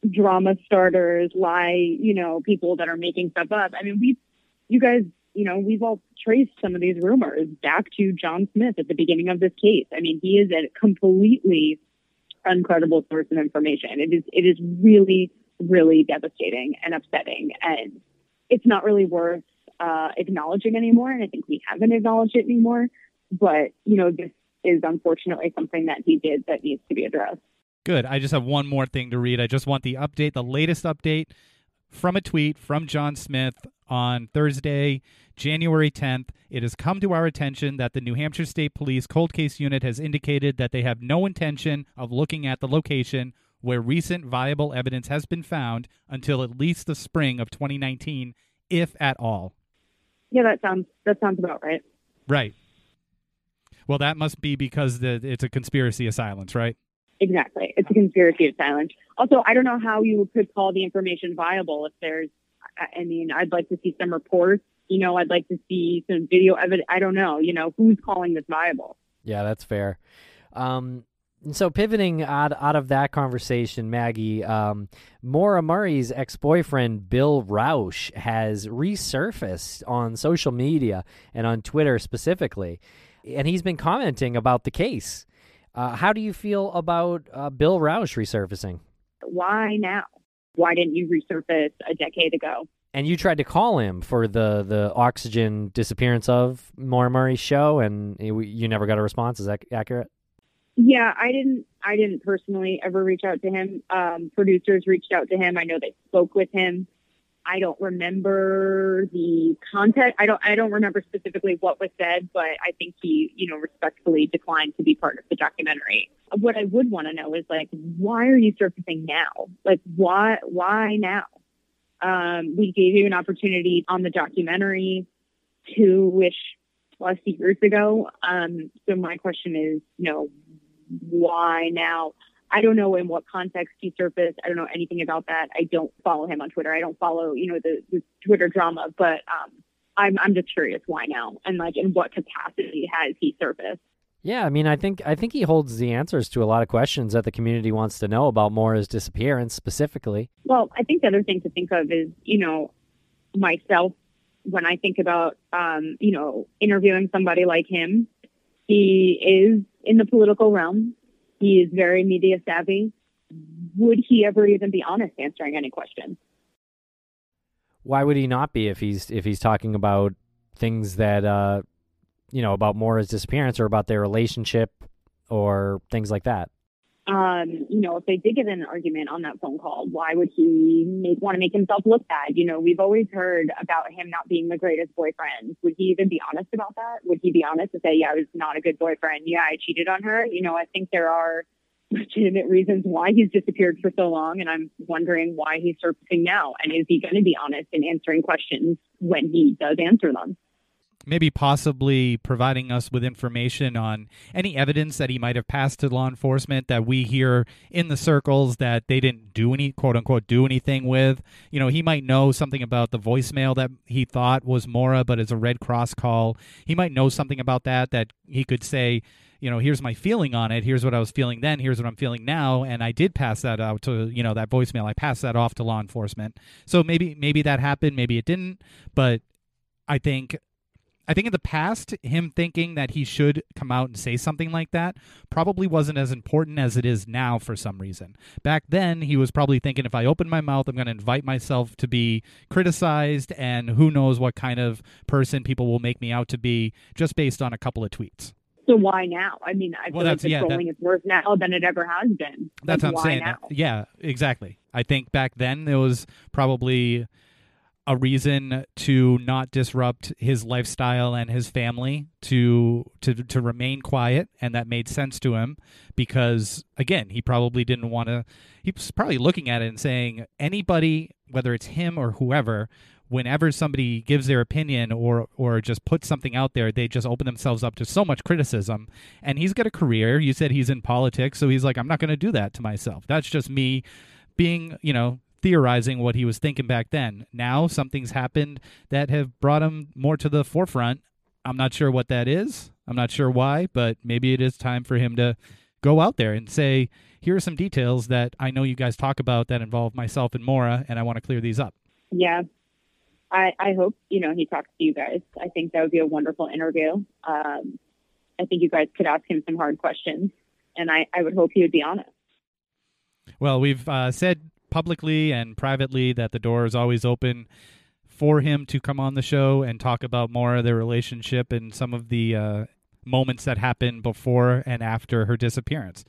drama starters, lie, you know, people that are making stuff up. I mean, we, you guys, you know, we've all traced some of these rumors back to John Smith at the beginning of this case. I mean, he is a completely uncredible source of information. It is, it is really, really devastating and upsetting, and it's not really worth uh, acknowledging anymore. And I think we haven't acknowledged it anymore, but you know, this is unfortunately something that he did that needs to be addressed. Good. I just have one more thing to read. I just want the update, the latest update from a tweet from John Smith on Thursday, January tenth. It has come to our attention that the New Hampshire State Police Cold Case Unit has indicated that they have no intention of looking at the location where recent viable evidence has been found until at least the spring of twenty nineteen, if at all. Yeah, that sounds that sounds about right. Right. Well, that must be because the, it's a conspiracy of silence, right? Exactly. It's a conspiracy of silence. Also, I don't know how you could call the information viable if there's, I mean, I'd like to see some reports, you know, I'd like to see some video evidence. I don't know, you know, who's calling this viable? Yeah, that's fair. Um, so pivoting out, out of that conversation, Maggie, um, Maura Murray's ex-boyfriend, Bill Rausch, has resurfaced on social media and on Twitter specifically, and he's been commenting about the case. Uh, how do you feel about uh, Bill Rausch resurfacing? Why now? Why didn't you resurface a decade ago? And you tried to call him for the, the Oxygen Disappearance of Maura Murray show, and you never got a response. Is that accurate? Yeah, I didn't. I didn't personally ever reach out to him. Um, producers reached out to him. I know they spoke with him. I don't remember the context. I don't I don't remember specifically what was said, but I think he, you know, respectfully declined to be part of the documentary. What I would want to know is, like, why are you surfacing now? Like, why why now? Um, we gave you an opportunity on the documentary two-ish plus years ago. Um, so my question is, you know, why now? I don't know in what context he surfaced. I don't know anything about that. I don't follow him on Twitter. I don't follow, you know, the, the Twitter drama, but um, I'm I'm just curious why now, and like in what capacity has he surfaced? Yeah, I mean, I think I think he holds the answers to a lot of questions that the community wants to know about Maura's disappearance specifically. Well, I think the other thing to think of is, you know, myself, when I think about, um, you know, interviewing somebody like him, he is in the political realm. He is very media savvy. Would he ever even be honest answering any question? Why would he not be if he's if he's talking about things that, uh, you know, about Maura's disappearance or about their relationship or things like that? Um, you know, if they did get in an argument on that phone call, why would he make, want to make himself look bad? You know, we've always heard about him not being the greatest boyfriend. Would he even be honest about that? Would he be honest to say, yeah, I was not a good boyfriend. Yeah, I cheated on her. You know, I think there are legitimate reasons why he's disappeared for so long. And I'm wondering why he's surfacing now. And is he going to be honest in answering questions when he does answer them? Maybe possibly providing us with information on any evidence that he might have passed to law enforcement that we hear in the circles that they didn't do any, quote unquote, do anything with. You know, he might know something about the voicemail that he thought was Maura, but it's a Red Cross call. He might know something about that, that he could say, you know, here's my feeling on it. Here's what I was feeling then. Here's what I'm feeling now. And I did pass that out to, you know, that voicemail. I passed that off to law enforcement. So maybe, maybe that happened. Maybe it didn't. But I think I think in the past, him thinking that he should come out and say something like that probably wasn't as important as it is now for some reason. Back then, he was probably thinking, if I open my mouth, I'm going to invite myself to be criticized, and who knows what kind of person people will make me out to be just based on a couple of tweets. So why now? I mean, I well, feel like the yeah, trolling that, is worse now than it ever has been. That's like, what I'm saying. Now? Yeah, exactly. I think back then there was probably a reason to not disrupt his lifestyle and his family, to to to remain quiet, and that made sense to him because, again, he probably didn't want to. He was probably looking at it and saying, anybody, whether it's him or whoever, whenever somebody gives their opinion or or just puts something out there, they just open themselves up to so much criticism. And he's got a career. You said he's in politics, so he's like, I'm not going to do that to myself. That's just me being, you know, theorizing what he was thinking back then. Now something's happened that have brought him more to the forefront. I'm not sure what that is. I'm not sure why, but maybe it is time for him to go out there and say, here are some details that I know you guys talk about that involve myself and Maura, and I want to clear these up. Yeah. I, I hope, you know, he talks to you guys. I think that would be a wonderful interview. Um, I think you guys could ask him some hard questions, and I, I would hope he would be honest. Well, we've uh, said publicly and privately that the door is always open for him to come on the show and talk about Maura, their relationship, and some of the uh, moments that happened before and after her disappearance.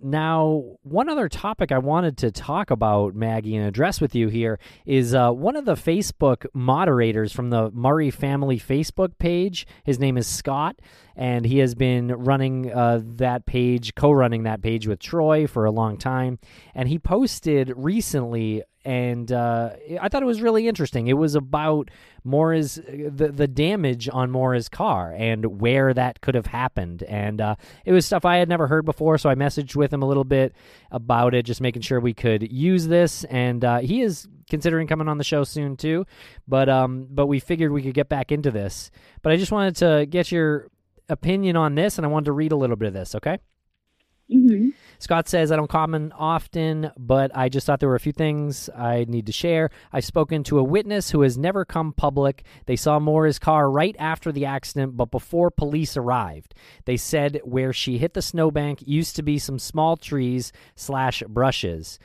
Now, one other topic I wanted to talk about, Maggie, and address with you here is uh, one of the Facebook moderators from the Murray family Facebook page. His name is Scott, and he has been running uh, that page, co-running that page with Troy for a long time. And he posted recently, and uh, I thought it was really interesting. It was about Maura's the, the damage on Maura's car and where that could have happened. And uh, it was stuff I had never heard before, so I messaged with him a little bit about it, just making sure we could use this. And uh, he is considering coming on the show soon, too. But, um, but we figured we could get back into this. But I just wanted to get your opinion on this, and I wanted to read a little bit of this, okay? Mm-hmm. Scott says, I don't comment often, but I just thought there were a few things I need to share. I've spoken to a witness who has never come public. They saw Maura's car right after the accident, but before police arrived. They said where she hit the snowbank used to be some small trees slash brushes.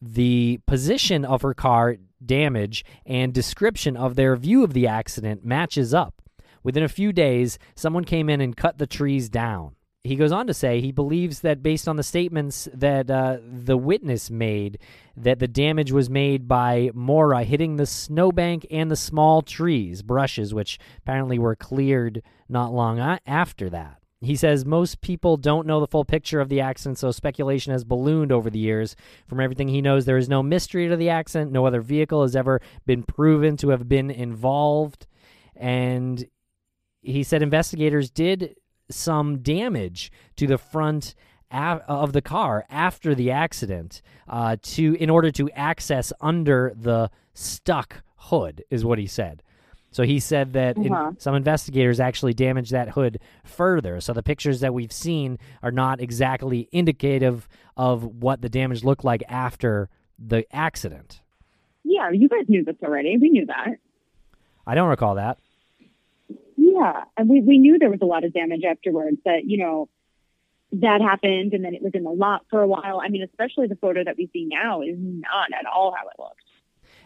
The position of her car, damage, and description of their view of the accident matches up. Within a few days, someone came in and cut the trees down. He goes on to say he believes that based on the statements that uh, the witness made, that the damage was made by Maura hitting the snowbank and the small trees, brushes, which apparently were cleared not long after that. He says most people don't know the full picture of the accident, so speculation has ballooned over the years. From everything he knows, there is no mystery to the accident. No other vehicle has ever been proven to have been involved. And he said investigators did some damage to the front af- of the car after the accident uh, to in order to access under the stuck hood, is what he said. So he said that uh-huh. in, some investigators actually damaged that hood further. So the pictures that we've seen are not exactly indicative of what the damage looked like after the accident. Yeah, you guys knew this already. We knew that. I don't recall that. Yeah, and we, we knew there was a lot of damage afterwards, that, you know, that happened and then it was in the lot for a while. I mean, especially the photo that we see now is not at all how it looked.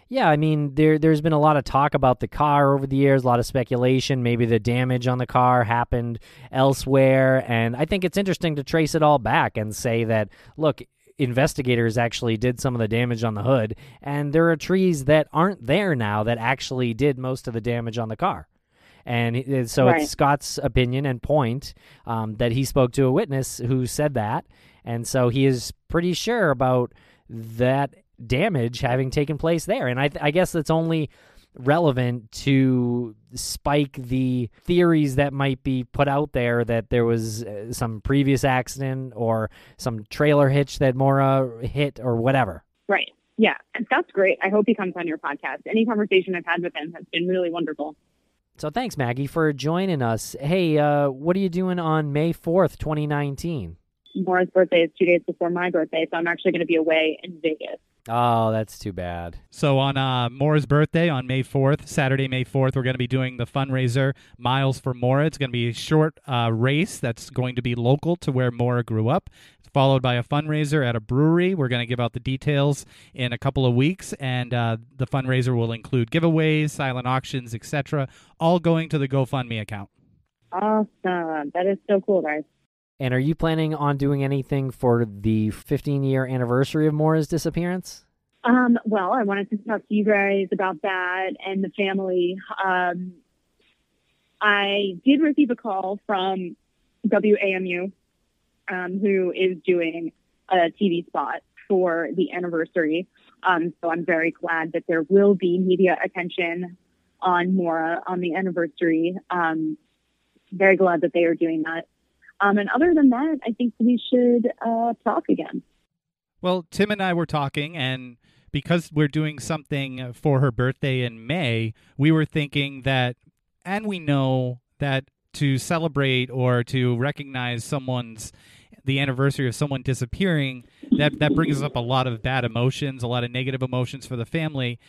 Yeah, I mean, there, there's been a lot of talk about the car over the years, a lot of speculation. Maybe the damage on the car happened elsewhere. And I think it's interesting to trace it all back and say that, look, investigators actually did some of the damage on the hood. And there are trees that aren't there now that actually did most of the damage on the car. And so right. It's Scott's opinion and point um, that he spoke to a witness who said that. And so he is pretty sure about that damage having taken place there. And I, th- I guess that's only relevant to spike the theories that might be put out there that there was uh, some previous accident or some trailer hitch that Maura hit or whatever. Right. Yeah. That's great. I hope he comes on your podcast. Any conversation I've had with him has been really wonderful. So thanks, Maggie, for joining us. Hey, uh, what are you doing on May fourth, twenty nineteen? Maura's birthday is two days before my birthday, so I'm actually going to be away in Vegas Oh, that's too bad. So on uh, Maura's birthday on May fourth, Saturday, May fourth, we're going to be doing the fundraiser Miles for Maura. It's going to be a short uh, race that's going to be local to where Maura grew up, followed by a fundraiser at a brewery. We're going to give out the details in a couple of weeks, and uh, the fundraiser will include giveaways, silent auctions, et cetera, all going to the GoFundMe account. Awesome. That is so cool, guys. And are you planning on doing anything for the fifteen-year anniversary of Maura's disappearance? Um, well, I wanted to talk to you guys about that and the family. Um, I did receive a call from W A M U, um, who is doing a T V spot for the anniversary. Um, so I'm very glad that there will be media attention on Maura on the anniversary. Um, very glad that they are doing that. Um, and other than that, I think we should uh, talk again. Well, Tim and I were talking, and because we're doing something for her birthday in May, we were thinking that, and we know that to celebrate or to recognize someone's, the anniversary of someone disappearing, that, that brings up a lot of bad emotions, a lot of negative emotions for the family.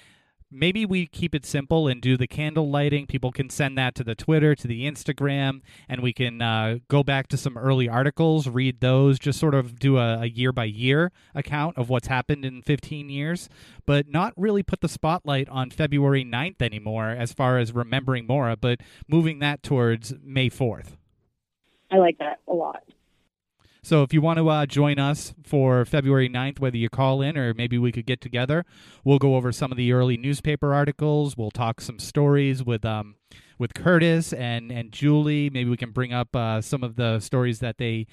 Maybe we keep it simple and do the candle lighting. People can send that to the Twitter, to the Instagram, and we can uh, go back to some early articles, read those, just sort of do a, a year-by-year account of what's happened in fifteen years, but not really put the spotlight on February ninth anymore as far as remembering Maura, but moving that towards May fourth. I like that a lot. So if you want to uh, join us for February ninth, whether you call in or maybe we could get together, we'll go over some of the early newspaper articles. We'll talk some stories with um with Curtis and, and Julie. Maybe we can bring up uh, some of the stories that they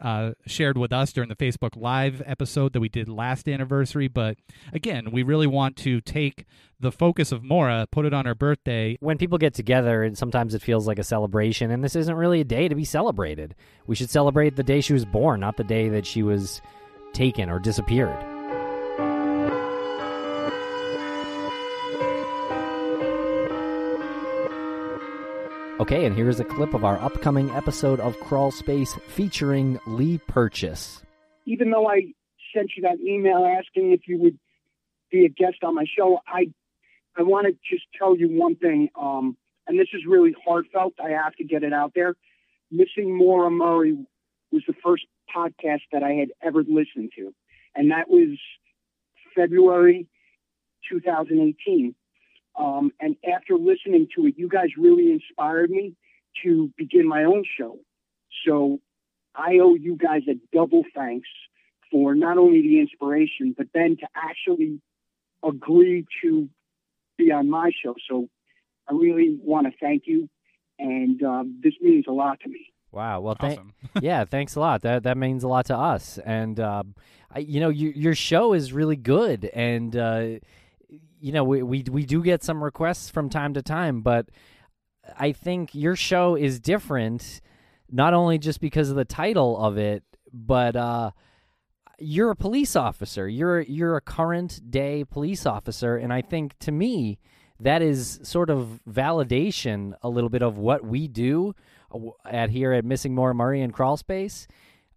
uh, shared with us during the Facebook Live episode that we did last anniversary. But again, we really want to take the focus of Maura, put it on her birthday. When people get together, and sometimes it feels like a celebration, and this isn't really a day to be celebrated. We should celebrate the day she was born, not the day that she was taken or disappeared. Okay, and here's a clip of our upcoming episode of Crawl Space featuring Lee Purchase. Even though I sent you that email asking if you would be a guest on my show, I I want to just tell you one thing, um, and this is really heartfelt. I have to get it out there. Missing Maura Murray was the first podcast that I had ever listened to, and that was February twenty eighteen. Um, and after listening to it, you guys really inspired me to begin my own show. So I owe you guys a double thanks for not only the inspiration, but then to actually agree to be on my show. So I really want to thank you. And um, this means a lot to me. Wow. Well, th- awesome. Yeah, thanks a lot. That that means a lot to us. And, um, I, you know, you, your show is really good. And, uh you know, we, we we do get some requests from time to time, but I think your show is different, not only just because of the title of it, but uh, you're a police officer. You're you're a current day police officer, and I think to me that is sort of validation a little bit of what we do at here at Missing Maura Murray and Crawl Space,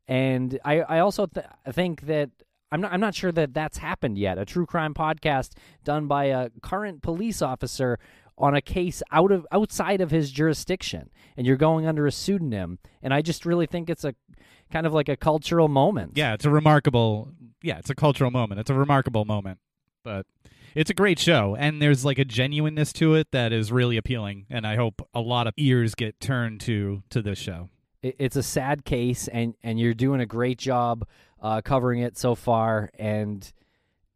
and I I also th- think that. I'm not I'm not sure that that's happened yet. A true crime podcast done by a current police officer on a case out of outside of his jurisdiction, and you're going under a pseudonym, and I just really think it's a kind of like a cultural moment. Yeah, it's a remarkable yeah, it's a cultural moment. It's a remarkable moment. But it's a great show, and there's like a genuineness to it that is really appealing, and I hope a lot of ears get turned to to this show. It's a sad case, and, and you're doing a great job uh, covering it so far, and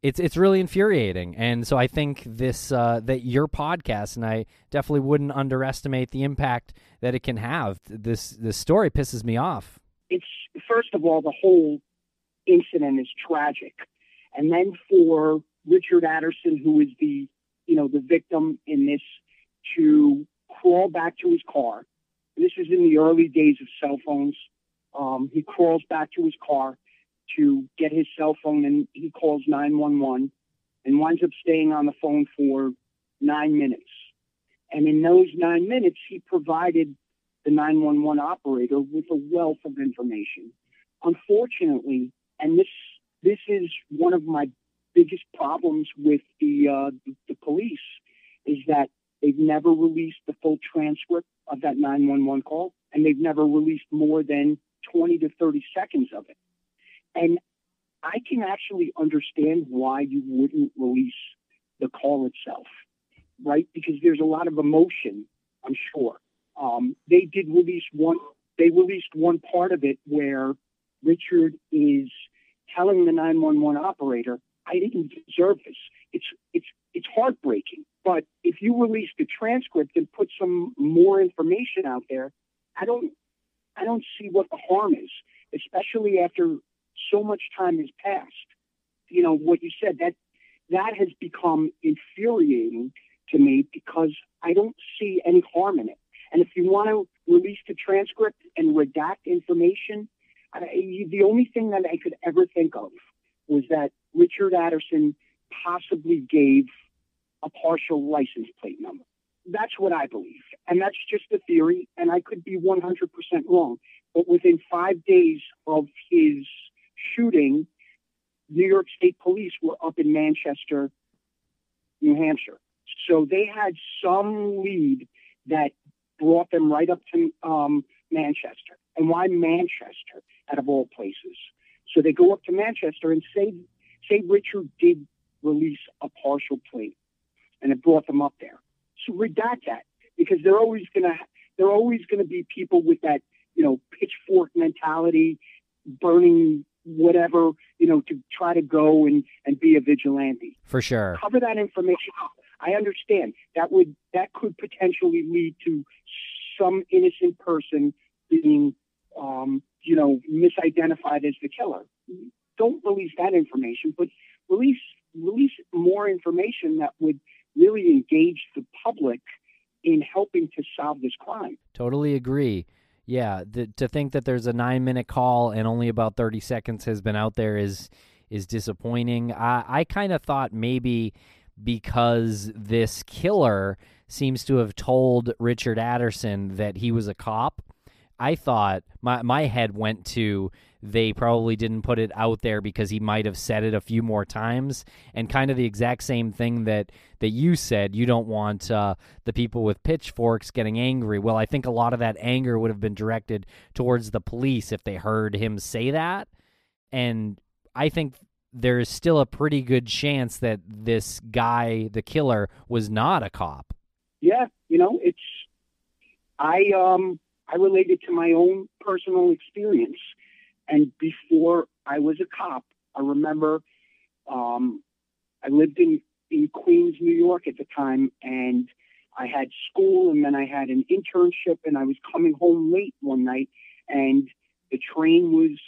it's it's really infuriating. And so I think this uh, that your podcast, and I definitely wouldn't underestimate the impact that it can have. This this story pisses me off. It's first of all, the whole incident is tragic, and then for Richard Anderson, who is the you know the victim in this, to crawl back to his car. This is in the early days of cell phones. Um, he crawls back to his car to get his cell phone, and he calls nine one one and winds up staying on the phone for nine minutes. And in those nine minutes, he provided the nine one one operator with a wealth of information. Unfortunately, and this this is one of my biggest problems with the uh, the, the police is that they've never released the full transcript of that nine one one call, and they've never released more than twenty to thirty seconds of it. And I can actually understand why you wouldn't release the call itself, right? Because there's a lot of emotion, I'm sure. Um, they did release one. They released one part of it where Richard is telling the nine one one operator, "I didn't deserve this." It's it's it's heartbreaking. But if you release the transcript and put some more information out there, I don't I don't see what the harm is, especially after so much time has passed. You know what you said, that that has become infuriating to me because I don't see any harm in it. And if you want to release the transcript and redact information, I, the only thing that I could ever think of was that Richard Anderson possibly gave a partial license plate number. That's what I believe. And that's just a theory, and I could be one hundred percent wrong. But within five days of his shooting, New York State Police were up in Manchester, New Hampshire. So they had some lead that brought them right up to um, Manchester. And why Manchester, out of all places? So they go up to Manchester and say, say Richard did release a partial plate, and it brought them up there. So redact that, because they're always gonna they're always gonna be people with that, you know, pitchfork mentality, burning whatever, you know, to try to go and, and be a vigilante. For sure. Cover that information up. I understand that would that could potentially lead to some innocent person being, um, you know, misidentified as the killer. Don't release that information, but release release more information that would really engage the public in helping to solve this crime. Totally agree. Yeah, the, to think that there's a nine-minute call and only about thirty seconds has been out there is is disappointing. I, I kind of thought maybe because this killer seems to have told Richard Anderson that he was a cop, I thought my my head went to they probably didn't put it out there because he might have said it a few more times, and kind of the exact same thing that, that you said. You don't want uh, the people with pitchforks getting angry. Well, I think a lot of that anger would have been directed towards the police if they heard him say that, and I think there is still a pretty good chance that this guy, the killer, was not a cop. Yeah, you know, it's I um. I related to my own personal experience. And before I was a cop, I remember um, I lived in, in Queens, New York at the time, and I had school and then I had an internship, and I was coming home late one night, and the train was,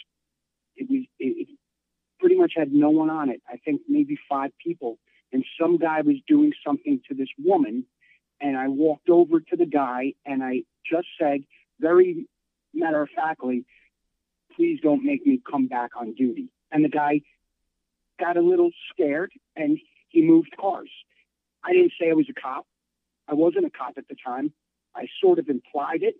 it was, it, it pretty much had no one on it. I think maybe five people. And some guy was doing something to this woman, and I walked over to the guy and I just said, very matter-of-factly, "Please don't make me come back on duty." And the guy got a little scared, and he moved cars. I didn't say I was a cop. I wasn't a cop at the time. I sort of implied it,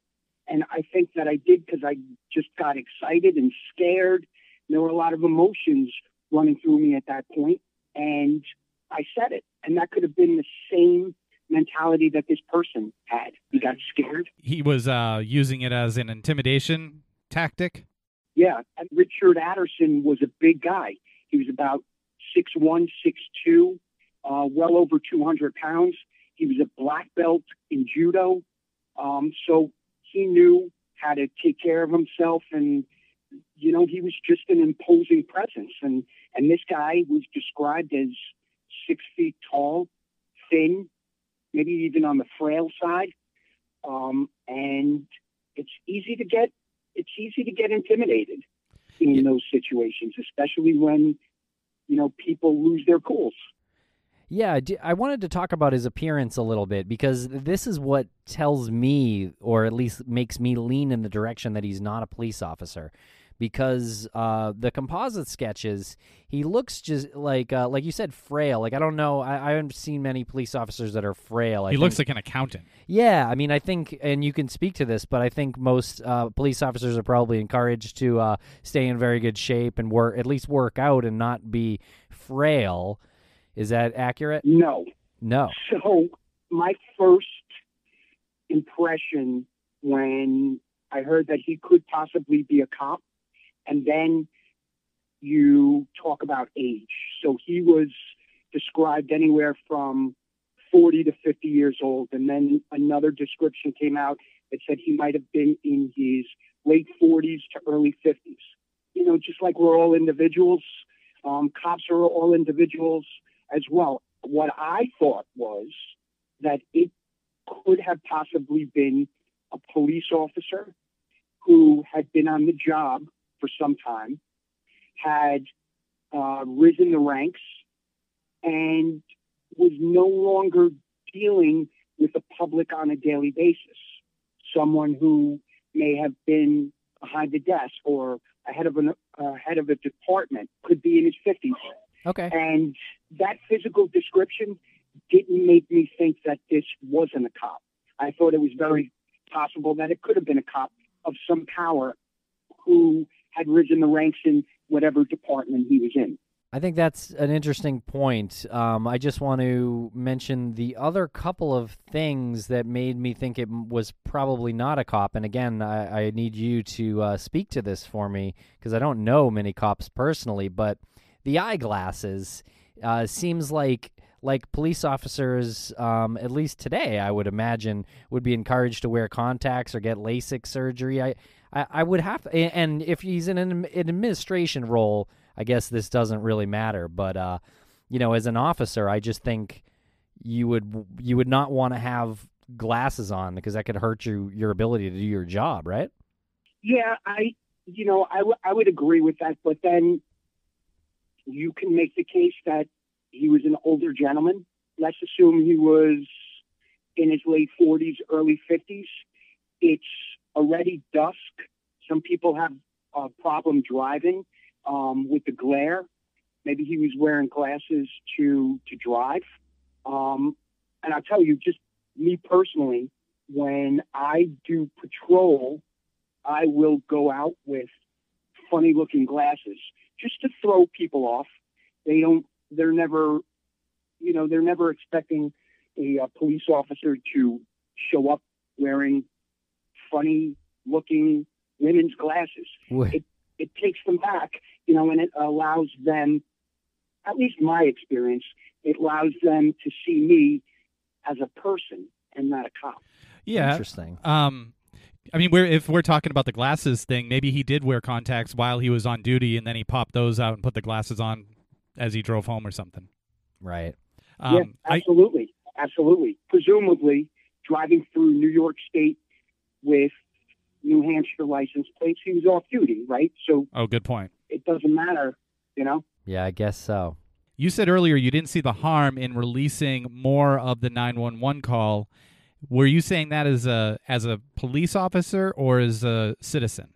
and I think that I did because I just got excited and scared. And there were a lot of emotions running through me at that point, and I said it. And that could have been the same mentality that this person had. He got scared. He was uh, using it as an intimidation tactic. Yeah. And Richard Anderson was a big guy. He was about six one, six two, uh, well over two hundred pounds. He was a black belt in judo. Um, so he knew how to take care of himself. And, you know, he was just an imposing presence. And, and this guy was described as six feet tall, thin, maybe even on the frail side. Um, and it's easy to get, it's easy to get intimidated in yeah. those situations, especially when, you know, people lose their cools. Yeah. I wanted to talk about his appearance a little bit, because this is what tells me, or at least makes me lean in the direction that he's not a police officer, because uh, the composite sketches, he looks just like, uh, like you said, frail. Like, I don't know. I, I haven't seen many police officers that are frail. I he think, looks like an accountant. Yeah. I mean, I think, and you can speak to this, but I think most uh, police officers are probably encouraged to uh, stay in very good shape and work, at least work out and not be frail. Is that accurate? No. No. So my first impression when I heard that he could possibly be a cop, and then you talk about age. So he was described anywhere from forty to fifty years old, and then another description came out that said he might have been in his late forties to early fifties. You know, just like we're all individuals, um, cops are all individuals as well. What I thought was that it could have possibly been a police officer who had been on the job for some time, had uh, risen the ranks, and was no longer dealing with the public on a daily basis. Someone who may have been behind the desk or a head of, an, uh, head of a department, could be in his fifties. Okay. And that physical description didn't make me think that this wasn't a cop. I thought it was very possible that it could have been a cop of some power who had risen the ranks in whatever department he was in. I think that's an interesting point. Um, I just want to mention the other couple of things that made me think it was probably not a cop. And again, I, I need you to uh, speak to this for me because I don't know many cops personally, but the eyeglasses uh, seems like Like police officers, um, at least today, I would imagine, would be encouraged to wear contacts or get LASIK surgery. I, I, I would have to, and if he's in an, an administration role, I guess this doesn't really matter. But uh, you know, as an officer, I just think you would you would not want to have glasses on because that could hurt you your ability to do your job, right? Yeah, I you know I, w- I would agree with that, but then you can make the case that he was an older gentleman. Let's assume he was in his late forties, early fifties. It's already dusk. Some people have a problem driving um, with the glare. Maybe he was wearing glasses to, to drive. Um, and I'll tell you, just me personally, when I do patrol, I will go out with funny-looking glasses just to throw people off. They don't They're never, you know, they're never expecting a, a police officer to show up wearing funny-looking women's glasses. What? It it takes them back, you know, and it allows them, at least my experience, it allows them to see me as a person and not a cop. Yeah, interesting. Um, I mean, we're, if we're talking about the glasses thing, maybe he did wear contacts while he was on duty, and then he popped those out and put the glasses on as he drove home or something. Right. Um, yes, absolutely. I, absolutely. Presumably driving through New York State with New Hampshire license plates, he was off duty, right? So. Oh, good point. It doesn't matter, you know? Yeah, I guess so. You said earlier you didn't see the harm in releasing more of the nine one one call. Were you saying that as a as a police officer or as a citizen?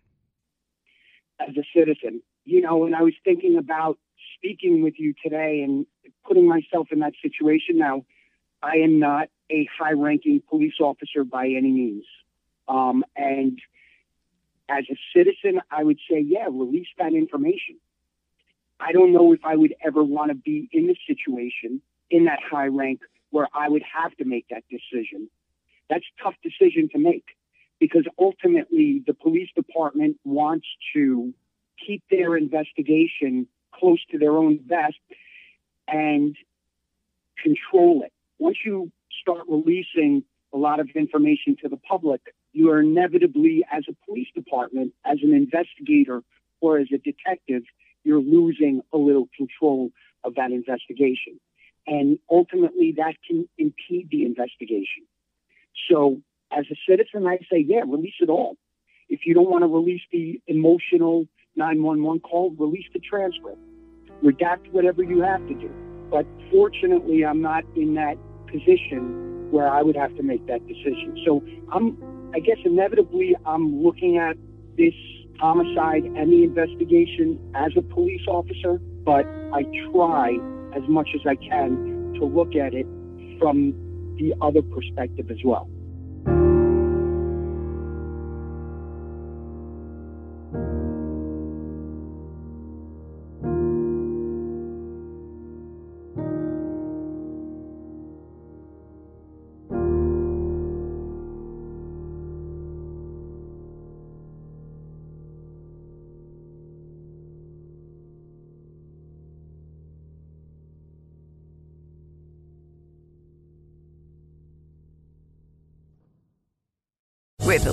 As a citizen. You know, when I was thinking about speaking with you today and putting myself in that situation now, I am not a high-ranking police officer by any means. Um, and as a citizen, I would say, yeah, release that information. I don't know if I would ever want to be in the situation in that high rank where I would have to make that decision. That's a tough decision to make because ultimately the police department wants to keep their investigation close to their own vest and control it. Once you start releasing a lot of information to the public, you are inevitably, as a police department, as an investigator, or as a detective, you're losing a little control of that investigation. And ultimately, that can impede the investigation. So as a citizen, I say, yeah, release it all. If you don't want to release the emotional nine one one call, release the transcript. Redact whatever you have to do. But fortunately, I'm not in that position where I would have to make that decision. So I'm, I guess inevitably, I'm looking at this homicide and the investigation as a police officer, but I try as much as I can to look at it from the other perspective as well. With the